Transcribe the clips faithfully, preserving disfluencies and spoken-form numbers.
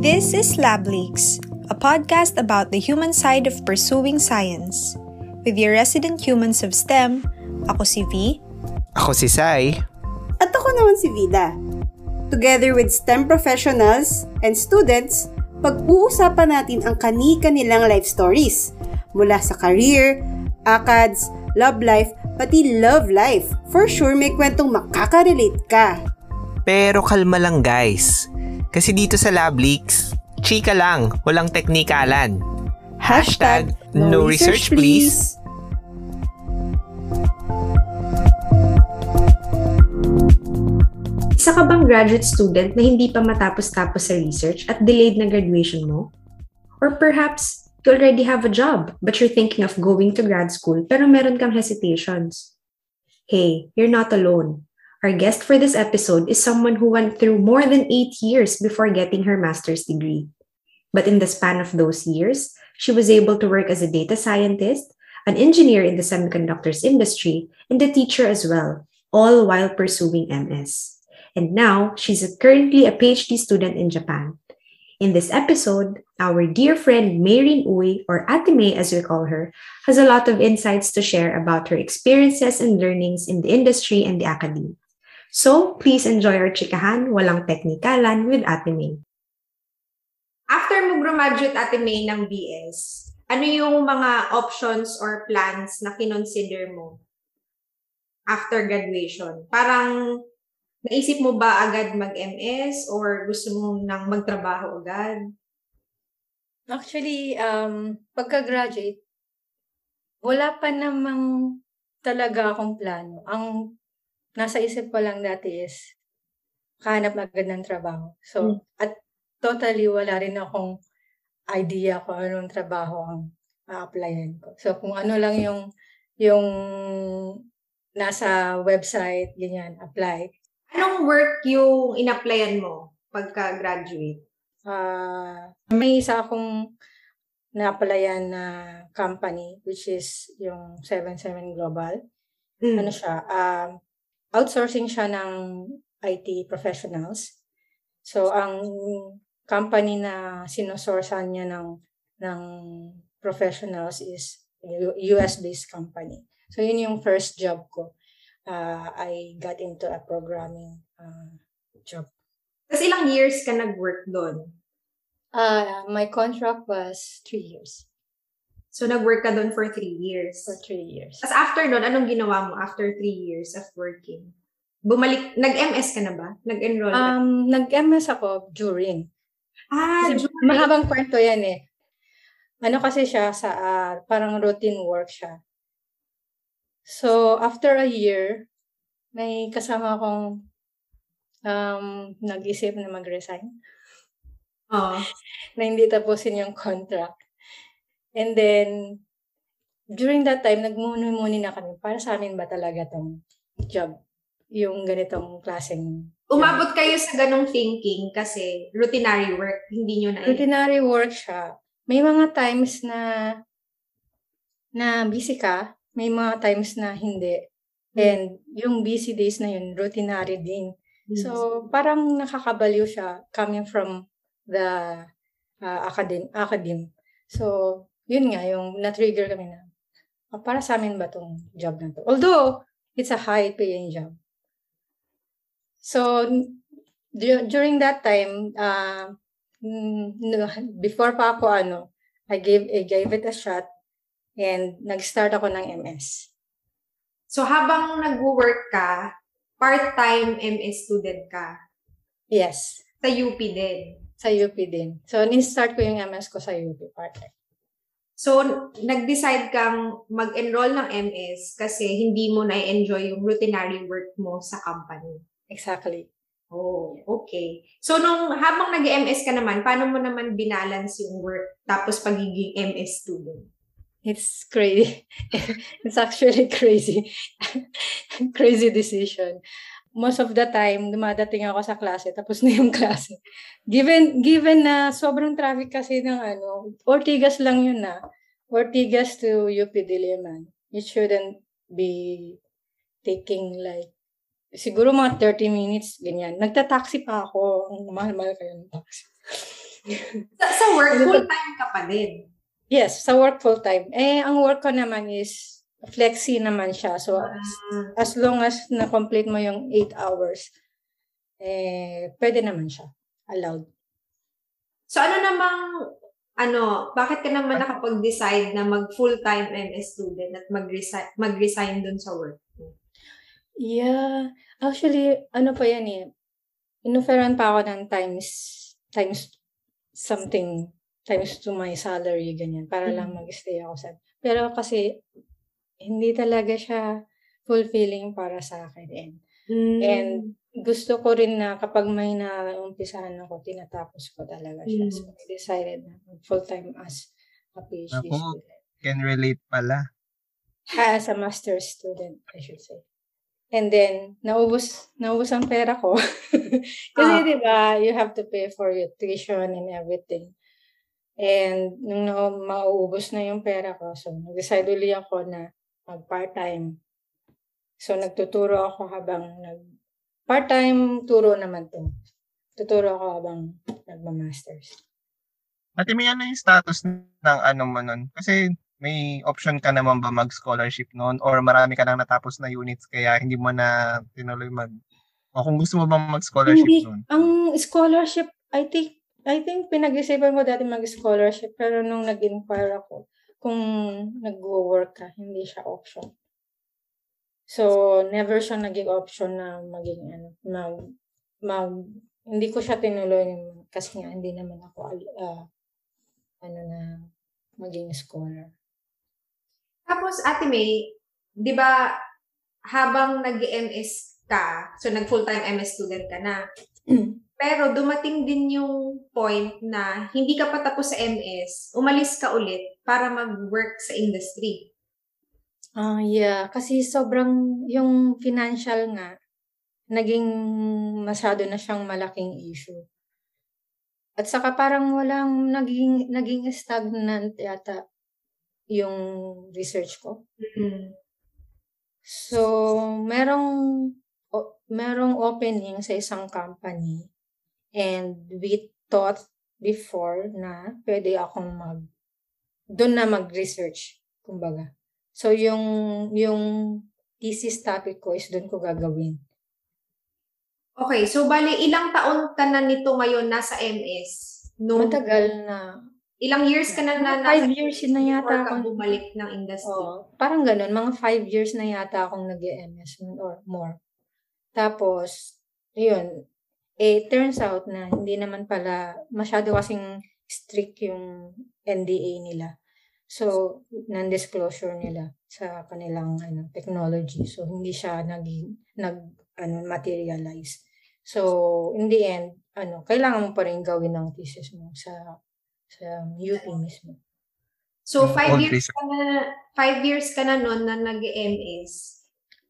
This is Lab Leaks, a podcast about the human side of pursuing science. With your resident humans of STEM, ako si V. Ako si Sai. At ako naman si Vida. Together with STEM professionals and students, pag-uusapan natin ang kani-kanilang life stories. Mula sa career, ACADS, love life, pati love life. For sure, may kwentong makaka-relate ka. Pero kalma lang guys. Kasi dito sa Lab Leaks, chika lang, walang teknikalan. Hashtag, Hashtag no, no research, research please. please. Isa ka bang graduate student na hindi pa matapos-tapos sa research at delayed na graduation mo? Or perhaps you already have a job but you're thinking of going to grad school pero meron kang hesitations. Hey, you're not alone. Our guest for this episode is someone who went through more than eight years before getting her master's degree. But in the span of those years, she was able to work as a data scientist, an engineer in the semiconductors industry, and a teacher as well, all while pursuing M S. And now, she's currently a P H D student in Japan. In this episode, our dear friend Mayrene Uy, or Ate May as we call her, has a lot of insights to share about her experiences and learnings in the industry and the academy. So, please enjoy our chikahan, walang teknikalan with Ate May. After mo graduate Ate May ng B S, ano yung mga options or plans na kinonsider mo after graduation? Parang, naisip mo ba agad mag-M S or gusto mo nang magtrabaho agad? Actually, um, pagka-graduate, wala pa namang talaga akong plano. Ang nasa isip ko lang dati is kahanap agad ng trabaho. So, mm. at totally wala rin akong idea kung anong trabaho ang a-applyan ko. So, kung ano lang yung yung nasa website, ganyan, apply. Anong work yung in-applyan mo pagka-graduate? Uh, may isa akong na-applyan na company which is yung seven seven Global. Mm. Ano siya? Um, uh, outsourcing siya ng I T professionals. So, ang company na sinosourcean niya ng, ng professionals is U S-based company. So, yun yung first job ko. Uh, I got into a programming uh, job. Tapos ilang years ka nag-work doon? Uh, my contract was three years. So, nag-work ka doon for three years? For three years. Tapos after doon, anong ginawa mo after three years of working? Bumalik, nag-M S ka na ba? Nag-enroll? Um, nag-M S ako during. Ah, kasi during. Mahabang kwento yan eh. Ano kasi siya sa, uh, parang routine work siya. So, after a year, may kasama akong um, nag-isip na mag-resign. Oo. Oh. Na hindi tapusin yung contract. And then, during that time, nagmuni-muni na kami. Para sa amin ba talaga tong job? Yung ganitong klaseng... Umabot kayo sa ganong thinking kasi routinary work, hindi nyo na... Routinary work siya. May mga times na na busy ka, may mga times na hindi. And yung busy days na yun, routinary din. So, parang nakakabaliw siya coming from the uh, academ. academ. So, yun nga, yung na-trigger kami na, oh, para sa amin ba tong job na to? Although, it's a high-paying job. So, d- during that time, uh, before pa ako, ano, I gave, I gave it a shot and nag-start ako ng M S. So, habang nag-work ka, part-time M S student ka? Yes. Sa U P din? Sa U P din. So, ni-start ko yung M S ko sa U P part-time. So, nag-decide kang mag-enroll ng M S kasi hindi mo na-enjoy yung routinary work mo sa company. Exactly. Oh, okay. So, nung habang nag-M S ka naman, paano mo naman binalance yung work tapos pagiging M S student? It's crazy. It's actually crazy. Crazy decision. Most of the time, dumadating ako sa klase, tapos na yung klase. Given given na sobrang traffic kasi ng ano, Ortigas lang yun na. Ortigas to U P Diliman. You shouldn't be taking like, siguro mga thirty minutes, ganyan. Nagta-taxi pa ako. Mahal-mahal kayo ng taxi. sa, sa work, full-time ka pa din? Yes, sa work full-time. Eh, ang work ko naman is flexi naman siya. So, ah. as, as long as na-complete mo yung eight hours, eh, pwede naman siya. Allowed. So, ano namang, ano, bakit ka naman nakapag-decide na mag-full-time M S student at mag-resign, mag-resign dun sa work? Yeah. Actually, ano pa yan eh. Inoferan pa ako ng times, times something, times to my salary, ganyan. Para mm-hmm. lang mag-stay ako sa... Pero kasi, hindi talaga siya fulfilling para sa akin. And, mm-hmm. and gusto ko rin na kapag may naumpisahan ako, tinatapos ko talaga siya. Mm-hmm. So, I decided na full-time as a PhD student. Can relate pala. As a master's student, I should say. And then, naubos, naubos ang pera ko. Kasi ah. diba, you have to pay for your tuition and everything. And nung na, mauubos na yung pera ko, so nag-decide ulit ako na mag-part-time. So nagtuturo ako habang nag... Part-time, turo naman to. Tuturo ako habang nagma-masters. Ate, may ano yung status ng ano mo nun? Kasi... May option ka naman ba mag-scholarship noon or marami ka nang natapos na units kaya hindi mo na tinuloy mag... O kung gusto mo ba mag-scholarship noon? Ang scholarship, I think, I think pinag-isipan ko dati mag-scholarship pero nung nag-inquire ako, kung nag-work ka, hindi siya option. So, never siya naging option na maging ano, mag... mag hindi ko siya tinuloy kasi nga hindi naman ako uh, ano na maging scholar. Tapos, Ate May, di ba, habang nag-M S ka, so nag-full-time M S student ka na, pero dumating din yung point na hindi ka pa tapos sa M S, umalis ka ulit para mag-work sa industry. Ah, uh, yeah. Kasi sobrang, yung financial nga, naging masyado na siyang malaking issue. At saka parang walang naging, naging stagnant yata yung research ko. Mm-hmm. So, merong o, merong opening sa isang company and we thought before na pwede akong mag doon na mag-research, kumbaga. So, yung yung thesis topic ko is doon ko gagawin. Okay, so bale ilang taon ka na nito ngayon nasa M S? Nung... Matagal na. Ilang years ka na na... Five years na yata akong... bumalik ng industry. Oh, parang ganun. Mga five years na yata akong nag-M S or more. Tapos, yun. Eh, turns out na hindi naman pala masyado kasing strict yung N D A nila. So, non-disclosure nila sa kanilang ano, technology. So, hindi siya naging, nag, ano, materialize. So, in the end, ano, kailangan mo pa rin gawin ng thesis mo sa sa U P mismo. So, five All years reason. ka na, five years ka na nun na nag-M S.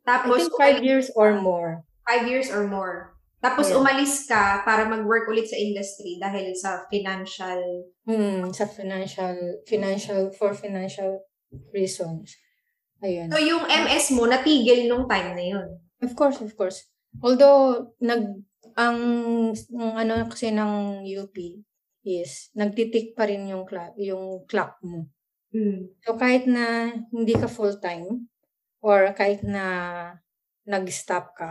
Tapos, I think five umalis, years or more. Five years or more. Tapos, yeah. umalis ka para mag-work ulit sa industry dahil sa financial... Hmm, sa financial, financial, for financial reasons. Ayun. So, yung M S mo, natigil nung time na yun? Of course, of course. Although, nag, ang, ano kasi ng U P, yes, nagtitik pa rin yung clock, yung clock mo. Mm. So kahit na hindi ka full time or kahit na nag-stop ka,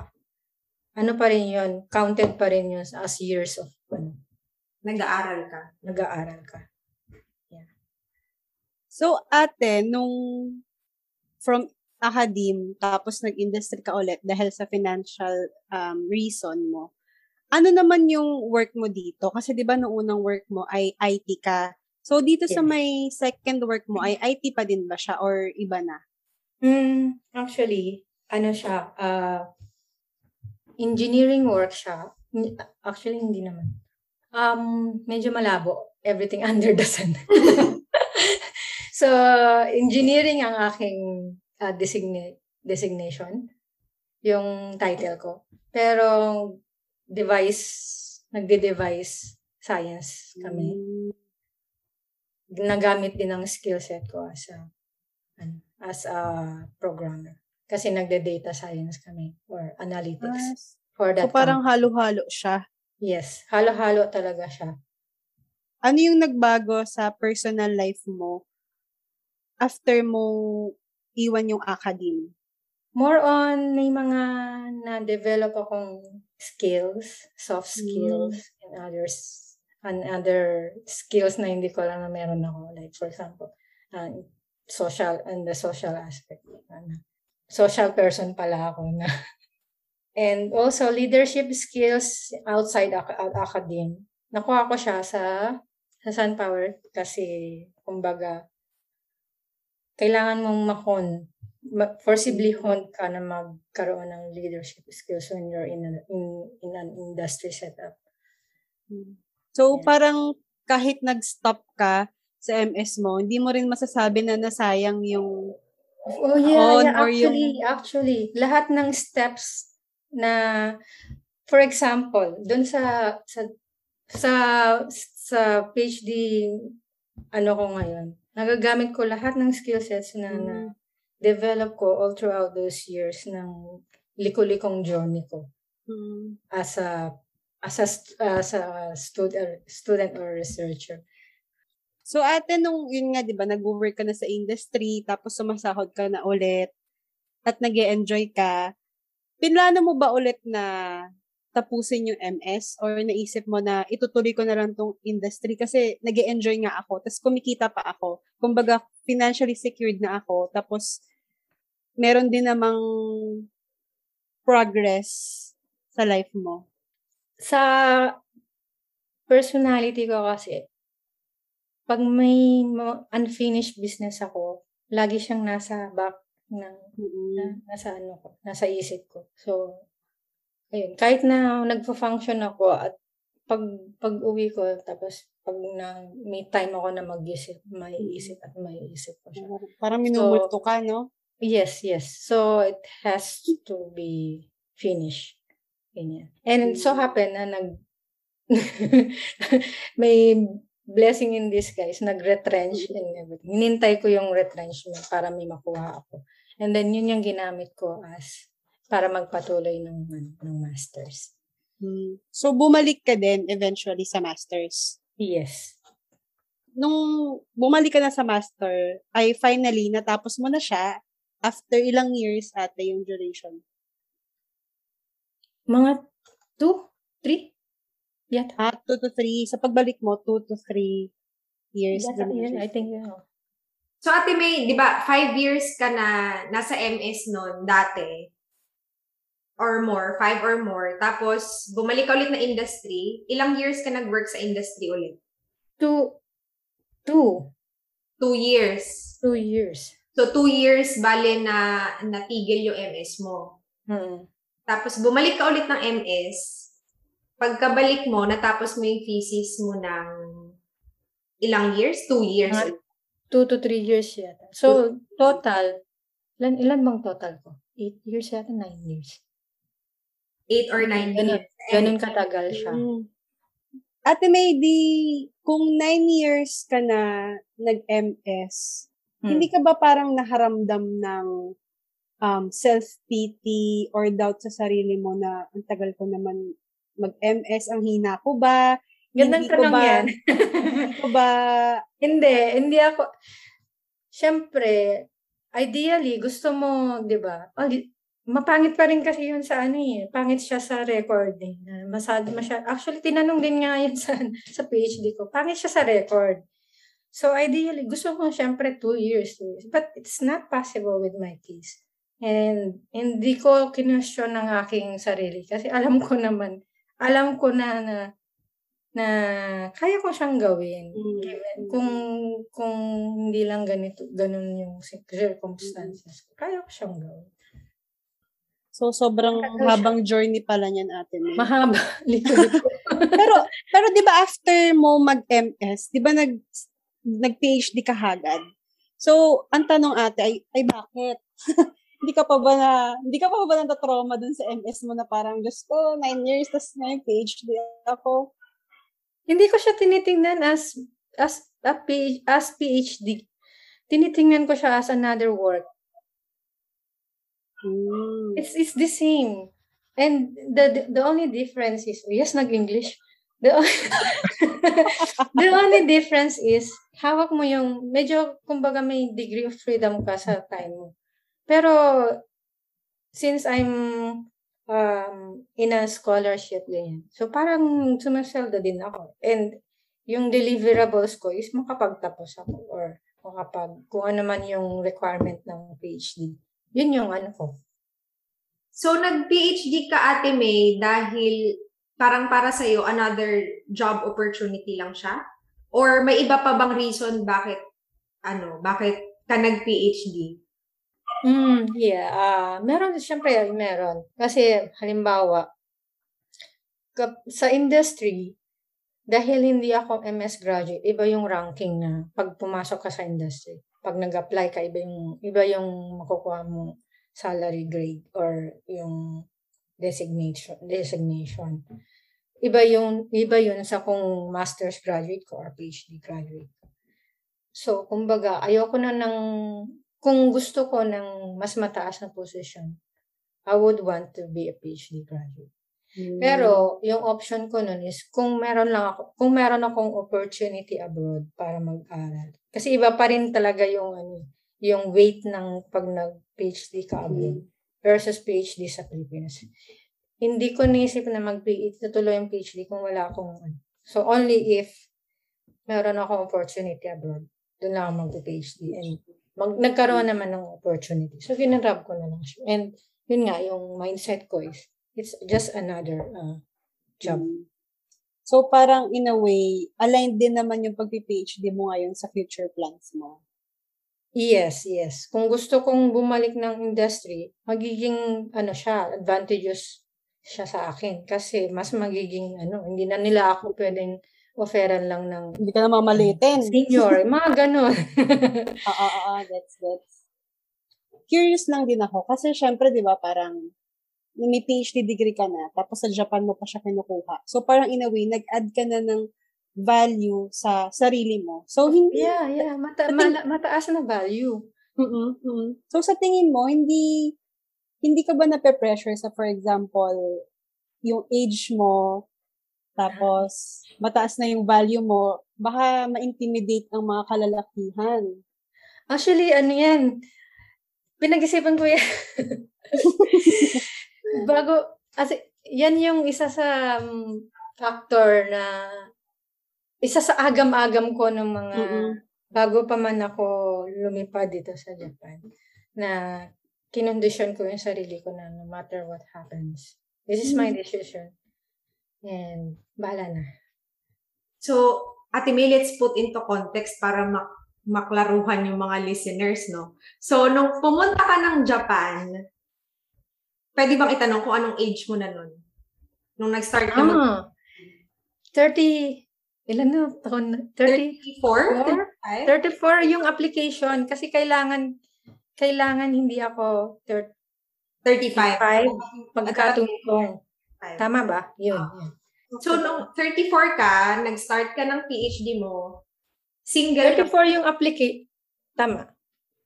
ano pa rin 'yon, counted pa rin 'yon as years of ano. Nag-aaral ka, nag-aaral ka. Yeah. So ate nung from academe tapos nag-industry ka ulit dahil sa financial um, reason mo. Ano naman yung work mo dito? Kasi di ba nung unang work mo ay I T ka. So dito yes. sa may second work mo ay I T pa din ba siya or iba na? Mm, actually, ano siya, uh, engineering work siya. Actually, hindi naman. Um, medyo malabo. Everything under the sun. So, engineering ang aking uh, design- designation. Yung title ko. Pero, device, nagde-device science kami. Nagamit din ang skill set ko as a, as a programmer. Kasi nagde-data science kami or analytics. For that so parang com- halo-halo siya? Yes, halo-halo talaga siya. ano yung nagbago sa personal life mo after mo iwan yung academe? More on, may mga na-develop akong skills, soft skills, mm. and others, and other skills na hindi ko alam na meron ako. Like, for example, uh, social, and the social aspect. Uh, social person pala ako na. And also, leadership skills outside ac- academe. Nakuha ko siya sa, sa Sun Power kasi, kumbaga, kailangan mong makon. Forcibly honed ka na magkaroon ng leadership skills when you're in, a, in, in an industry setup. So, yeah. Parang kahit nag-stop ka sa M S mo, hindi mo rin masasabi na nasayang yung oh, yeah, on yeah, or actually, yung... Actually, lahat ng steps na, for example, dun sa sa sa, sa PhD ano ko ngayon, nagagamit ko lahat ng skill sets na, mm. na develop ko all throughout those years ng likulikong journey ko mm. as a as a as a student student or researcher. So ate nung yun nga 'di ba nag-work ka na sa industry tapos sumasahod ka na ulit at nag-e-enjoy ka. Pinlano mo ba ulit na tapusin yung M S or naisip mo na itutuloy ko na lang tong industry kasi nag-e-enjoy nga ako tapos kumikita pa ako. Kumbaga financially secured na ako tapos meron din namang progress sa life mo? Sa personality ko kasi, pag may unfinished business ako, lagi siyang nasa back ng, mm-hmm. na, nasa ano ko, nasa isip ko. So, ayun, kahit na nagpo-function ako at pag pag-uwi ko, tapos pag na, may time ako na mag-isip, may isip at may isip ko siya. Parang minumulto so, ka, no? Yes, yes. So, it has to be finished. Ganyan. And so happen na nag... may blessing in disguise, nag-retrench and everything. Hinintay ko yung retrenchment para may makuha ako. And then, yun yung ginamit ko as para magpatuloy ng, ng master's. So, bumalik ka din eventually sa master's? Yes. Nung bumalik ka na sa master, ay finally, natapos mo na siya after ilang years ate yung duration? Mga two, three? Yata. Ah, two to three. Sa pagbalik mo, two to three years. Yata, yun, I think yun. Yeah. So, ate May, di ba, five years ka na nasa M S noon dati? Or more, five or more, tapos bumalik ka ulit na industry, ilang years ka nag-work sa industry ulit? Two. Two. Two years. Two years. So, two years, bale na natigil yung M S mo. Hmm. Tapos bumalik ka ulit ng M S, pagkabalik mo, natapos mo yung thesis mo ng ilang years? Two years. Uh, two to three years yata. So, total, ilan, ilan bang total ko? Eight years yata, nine years. Eight or nine years. Ganun katagal siya. Mm. Ate May, di, kung nine years ka na nag-M S, hmm. hindi ka ba parang naharamdam ng um, self-pity or doubt sa sarili mo na ang tagal ko naman mag-M S, ang hina ko ba? Ganang tanong ba, yan. Hindi ko ba? Hindi, hindi ako. Siyempre, ideally, gusto mo, di ba? Oh, mapangit pa rin kasi yun sa ano eh. Pangit siya sa recording. Masad, masad. Actually, tinanong din nga yun sa, sa PhD ko. Pangit siya sa record. So, ideally, gusto ko syempre two years, two years. But it's not possible with my case. And hindi ko kinwestiyon ng aking sarili. Kasi alam ko naman, alam ko na na, na kaya ko siyang gawin. Mm-hmm. Kung kung hindi lang ganito, ganun yung circumstances. Kaya ko siyang gawin. So, sobrang habang journey pala niyan atin. Eh. Mahaba. pero, pero di ba after mo mag-M S, di ba nag, nag-PhD ka agad? So, ang tanong ate, ay, ay bakit? Hindi ka pa ba na, hindi ka pa ba natatrauma dun sa M S mo na parang, Diyos ko, nine years, tas na yung PhD ako? Hindi ko siya tinitingnan as, as, as PhD. Tinitingnan ko siya as another work. Mm. It's it's the same. And the the only difference is, yes, nag-English. The only, the only difference is, hawak mo yung, medyo, kumbaga may degree of freedom ka sa time mo. Pero, since I'm um, in a scholarship, ganyan. So, parang sumaselda din ako. And, yung deliverables ko is makapagtapos ako or makapag, kung ano man yung requirement ng PhD. Yun yung ano ko. So, nag-PhD ka, Ate May, dahil parang para sa'yo, another job opportunity lang siya? Or may iba pa bang reason bakit, ano, bakit ka nag-PhD? Mm, yeah. Uh, meron, siyempre, meron. Kasi, halimbawa, sa industry, dahil hindi ako M S graduate, iba yung ranking na pag pumasok ka sa industry. Pag nag-apply ka, iba yung, iba yung makukuha mong salary grade or yung designation designation iba yung iba yun sa kung master's graduate ko or PhD graduate. So kumbaga ayoko na ng, kung gusto ko ng mas mataas na position, I would want to be a PhD graduate. Mm. Pero yung option ko nun is kung meron lang ako kung meron akong opportunity abroad para mag-aral, kasi iba pa rin talaga yung ano yung weight ng pag nag-PhD ka abroad. Mm. Versus PhD sa Philippines. Hindi ko naisip na mag-PhD, tutuloy yung PhD kung wala akong, so only if meron akong opportunity abroad, doon lang ako mag-PhD. And mag, nagkaroon naman ng opportunity. So, ginarab ko na lang siya. And yun nga, yung mindset ko is, it's just another uh, job. So, parang in a way, aligned din naman yung pag-PhD mo ngayon sa future plans mo. Yes, yes. Kung gusto kong bumalik ng industry, magiging ano siya, advantageous siya sa akin kasi mas magiging ano, hindi na nila ako pwedeng offeran lang ng hindi ka na mamalitin. Senior, mga ganun. Oo, oo, that's good. Curious lang din ako kasi syempre 'di ba parang may PhD degree ka na tapos sa Japan mo pa siya kinukuha. So parang in a way nag-add ka na ng value sa sarili mo. So, hindi... Yeah, yeah. Mata- mata- mataas na value. Mm-mm, mm-mm. So, sa tingin mo, hindi hindi ka ba nape-pressure sa, for example, yung age mo, tapos mataas na yung value mo, baka ma-intimidate ang mga kalalakihan? Actually, ano yan? Pinag-isipan ko yan. Bago, as, yan yung isa sa um, factor na isa sa agam-agam ko ng mga mm-hmm. bago pa man ako lumipad dito sa Japan na kinondisyon ko yung sarili ko na no matter what happens, this is my decision and bahala na. So, Ate May, let's put into context para mak- maklaruhan yung mga listeners, no? So, nung pumunta ka ng Japan, pwede bang itanong kung anong age mo na nun? Nung nag-start ka mag- ah, thirty... Ilan na? thirty, thirty-four? thirty-four yung application. Kasi kailangan, kailangan hindi ako thirty, thirty-five. Pagkatungkong. Tama ba? Yun. Uh-huh. So, nung thirty-four ka, nag-start ka ng PhD mo, single thirty-four ka? Yung application. Tama.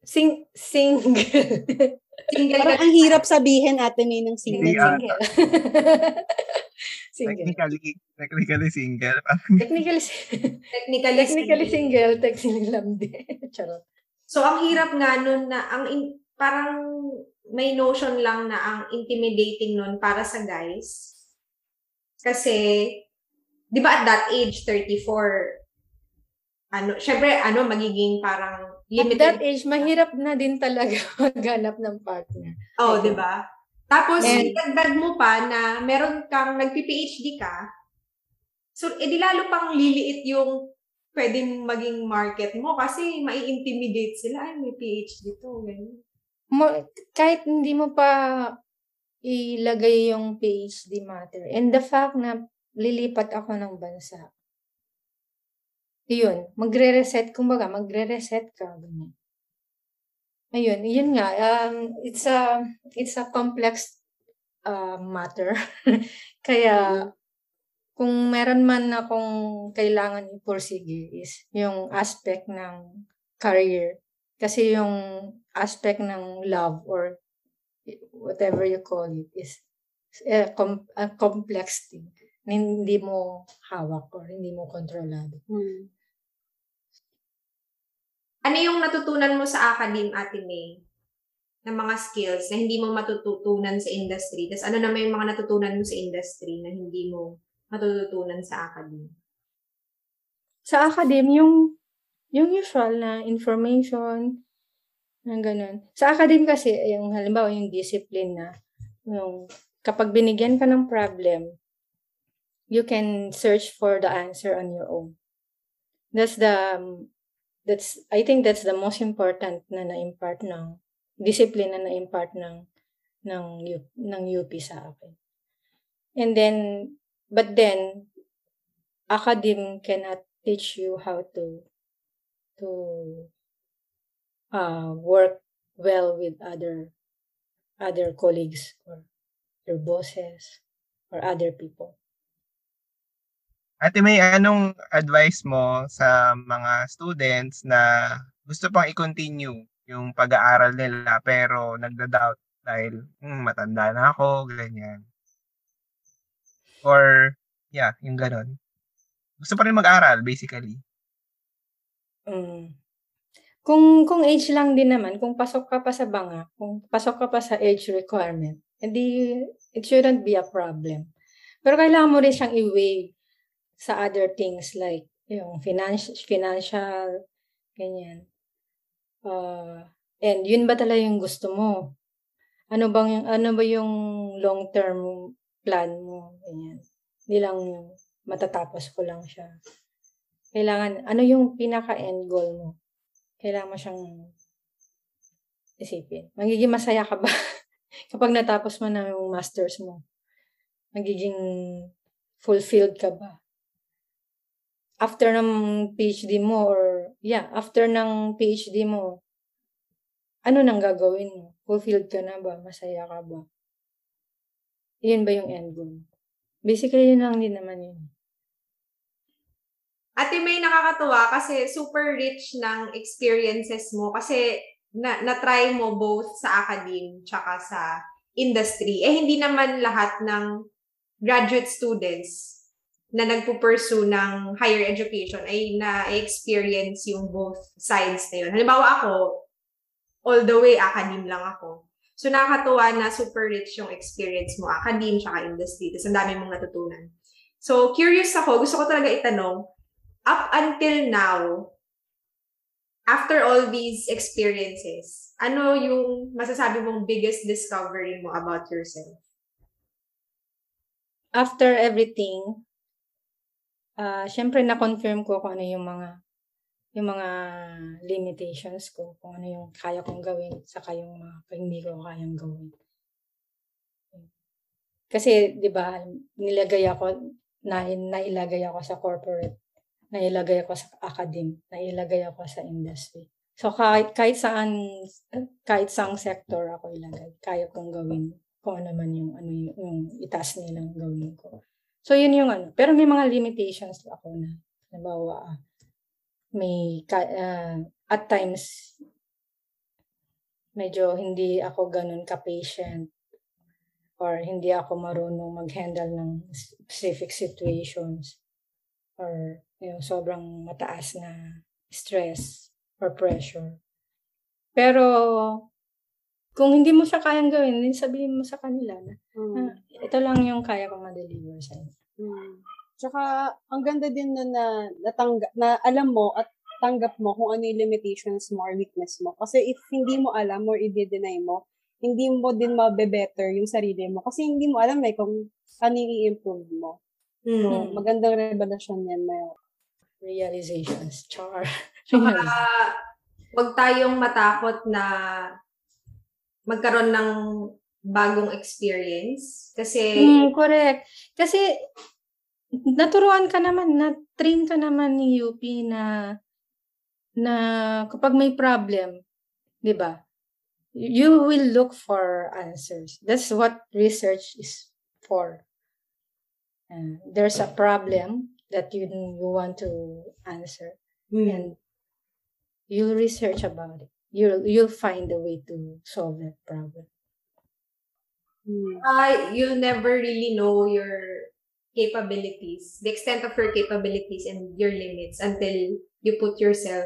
Sing- single. Single. Parang ang hirap sabihin natin eh ng single. Single. Single. Technically, technically single. Technically, technically, technically single. Technically lamdi. Charot. So, ang hirap nga nun na, ang in, parang may notion lang na ang intimidating nun para sa guys. Kasi, di ba at that age, thirty-four, ano, syempre, ano, magiging parang limited. At that age, mahirap na din talaga maghanap ng partner. Oo, oh, di ba? Tapos, itagdag mo pa na meron kang nagpi-PhD ka, so, edi lalo pang liliit yung pwedeng maging market mo kasi mai-intimidate sila. Ay, may PhD to. Ganyan. Mo, kahit hindi mo pa ilagay yung PhD matter. And the fact na lilipat ako ng bansa, yun, magre-reset, kumbaga, magre-reset ka. Ganyan. Ayun, yun nga. Um, it's a it's a complex uh, matter. Kaya kung meron man akong kailangan ipursige is yung aspect ng career. Kasi yung aspect ng love or whatever you call it is a, com- a complex thing. hindi mo hawak or hindi mo kontrolado. Hmm. Ano yung natutunan mo sa academe, Ate May, na mga skills na hindi mo matututunan sa industry? Tapos ano naman yung mga natutunan mo sa industry na hindi mo matututunan sa academe? Sa academe, yung, yung usual na information, ng ganun. Sa academe kasi, yung halimbawa yung discipline na, yung kapag binigyan ka ng problem, you can search for the answer on your own. That's the... That's, I think that's the most important na na-impart ng, discipline na na-impart ng, ng, ng U P sa akin. And then, but then, academe cannot teach you how to, to uh, work well with other, other colleagues or your bosses or other people. Ate May, anong advice mo sa mga students na gusto pang i-continue yung pag-aaral nila pero nagda-doubt dahil hmm, matanda na ako, ganyan. Or, yeah, yung ganon. Gusto pa rin mag-aral, basically. Mm. Kung kung age lang din naman, kung pasok ka pa sa banga, kung pasok ka pa sa age requirement, edi it shouldn't be a problem. Pero kailangan mo rin siyang i-weigh sa other things like yung finance, financial, ganyan. Uh, and yun ba talaga yung gusto mo? Ano bang yung, ano ba yung long-term plan mo? Ganyan. Hindi lang matatapos ko lang siya. Kailangan, ano yung pinaka-end goal mo? Kailangan mo siyang isipin. Magiging masaya ka ba kapag natapos mo na yung masters mo? Magiging fulfilled ka ba? After ng PhD mo or, yeah, after ng PhD mo, ano nang gagawin mo? Fulfilled ka na ba? Masaya ka ba? Yun ba yung end goal? Basically, yun lang din naman yun. Ate May, nakakatuwa kasi super rich ng experiences mo kasi na, na-try mo both sa academe tsaka sa industry. Eh, hindi naman lahat ng graduate students na nagpo-pursue ng higher education ay na-experience yung both sides na yun. Halimbawa ako, all the way, academe lang ako. So, nakakatuwa na super rich yung experience mo, academe tsaka industry. Tapos, ang dami mong natutunan. So, curious ako. Gusto ko talaga itanong, up until now, after all these experiences, ano yung masasabi mong biggest discovery mo about yourself? After everything, Uh, syempre na-confirm ko kung ano yung mga yung mga limitations ko, kung ano yung kaya kong gawin saka yung mga uh, hindi ko kayang gawin. Kasi 'di ba, nilagay ako na nailagay ako sa corporate, nailagay ako sa academe, nailagay ako sa industry. So kahit kahit saan kahit saang sector ako ilagay, kaya kong gawin kung ano man yung ano yung, yung itas nilang gawin ko. So, yun yung ano. Pero may mga limitations ako na, halimbawa, may, uh, at times, medyo hindi ako ganun ka-patient or hindi ako marunong mag-handle ng specific situations or yung sobrang mataas na stress or pressure. Pero, kung hindi mo siya kayang gawin, din sabihin mo sa kanila na mm. ah, ito lang yung kaya kong ma-deliver sa inyo. Mm. Tsaka, ang ganda din na, na, natangga, na alam mo at tanggap mo kung ano yung limitations mo or weakness mo. Kasi if hindi mo alam or i-deny mo, hindi mo din mabe-better yung sarili mo. Kasi hindi mo alam eh kung ano yung i-improve mo. Mm. So, magandang revelasyon yan na realizations. Char. Tsaka, huwag tayong matakot na magkaroon ng bagong experience. Kasi... Mm, correct. Kasi, naturuan ka naman, na-train ka naman ni U P na, na kapag may problem, di ba, you will look for answers. That's what research is for. Uh, there's a problem that you, you want to answer. Mm. And you'll research about it. You'll, you'll find a way to solve that problem. Mm. Uh, you'll never really know your capabilities, the extent of your capabilities and your limits until you put yourself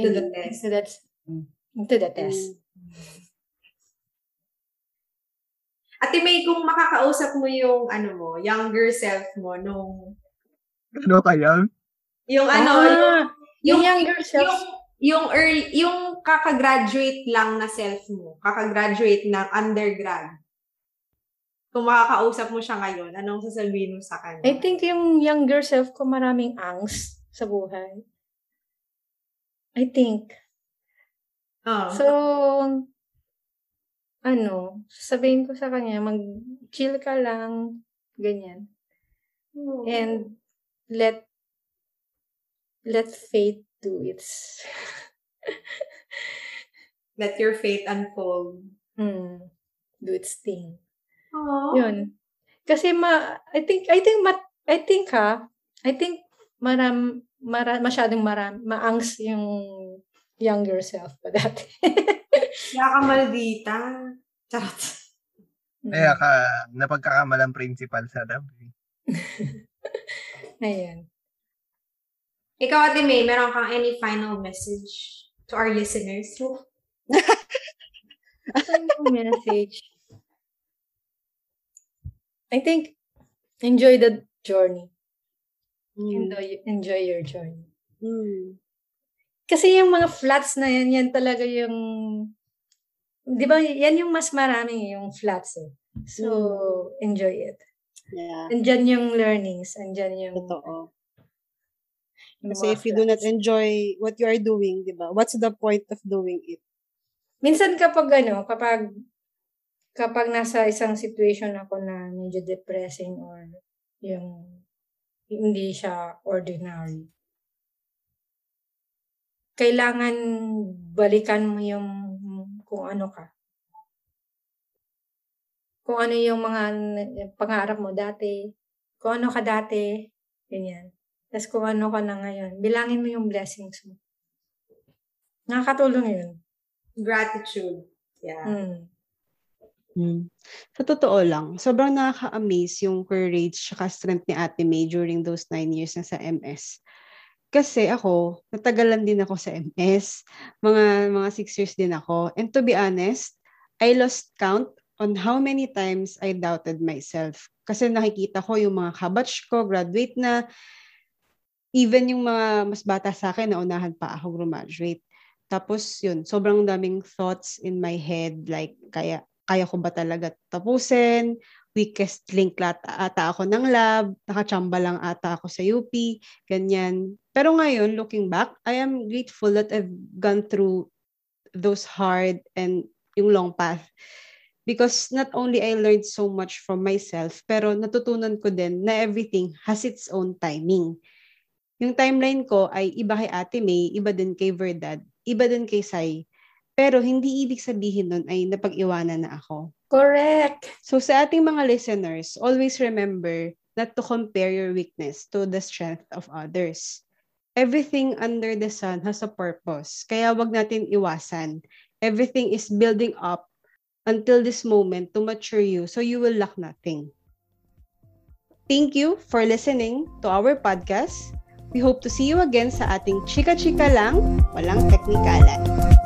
to the test. So that's to the test. Ate May, kung makakausap mo yung ano mo, younger self mo nung ano kaya? Yung ano, ah, yung, yung younger self, yung, yung early, yung kakagraduate lang na self mo, kakagraduate ng undergrad. Kung makakausap mo siya ngayon, anong sasabihin mo sa kanya? I think yung younger self ko maraming angst sa buhay. I think. Oh. So, ano, sasabihin ko sa kanya, mag-chill ka lang, ganyan. Oh. And let let fate do its... Let your fate unfold. Mm, do its thing. Aww. Yun. Kasi ma I think I think mat, I think ha, I think maram, maram masyadong maram maangs yung younger self pa dati. Kaya ka maldita. Charot. Kaya ka napagkakamalang principal sa dami. Ayan. Ikaw, Ate May, meron kang any final message to our listeners? Final message. I think, enjoy the journey. Mm. Enjoy, enjoy your journey. Mm. Kasi yung mga flats na yan, yan talaga yung, di ba, yan yung mas marami yung flats eh. So, mm. enjoy it. Yeah. Andyan yung learnings, andyan yung... Totoo. Yung kasi if you flats. do not enjoy what you are doing, di ba, what's the point of doing it? Minsan kapag ano, kapag... kapag nasa isang situation ako na medyo depressing or yung hindi siya ordinary, kailangan balikan mo yung kung ano ka. Kung ano yung mga pangarap mo dati. Kung ano ka dati. Ganyan. Tapos kung ano ka na ngayon. Bilangin mo yung blessings mo. Nakakatulong yun. Gratitude. Yeah. Mm. Hmm. Sa totoo lang, sobrang nakaka-amaze yung courage at strength ni Ate May during those nine years na sa M S. Kasi ako, natagalan din ako sa M S. Mga mga six years din ako. And to be honest, I lost count on how many times I doubted myself. Kasi nakikita ko yung mga kabatch ko, graduate na. Even yung mga mas bata sa akin, naunahan pa ako graduate. Tapos yun, sobrang daming thoughts in my head like, kaya kaya ko ba talaga tapusin, weakest link ata, ata ako ng lab, nakachamba lang ata ako sa U P, ganyan. Pero ngayon, looking back, I am grateful that I've gone through those hard and yung long path. Because not only I learned so much from myself, pero natutunan ko din na everything has its own timing. Yung timeline ko ay iba kay Ate May, iba din kay Verdad, iba din kay Sai. Pero hindi ibig sabihin nun ay napag-iwanan na ako. Correct. So sa ating mga listeners, always remember not to compare your weakness to the strength of others. Everything under the sun has a purpose. Kaya wag natin iwasan. Everything is building up until this moment to mature you so you will lack nothing. Thank you for listening to our podcast. We hope to see you again sa ating Chika Chika Lang, Walang Teknikalan.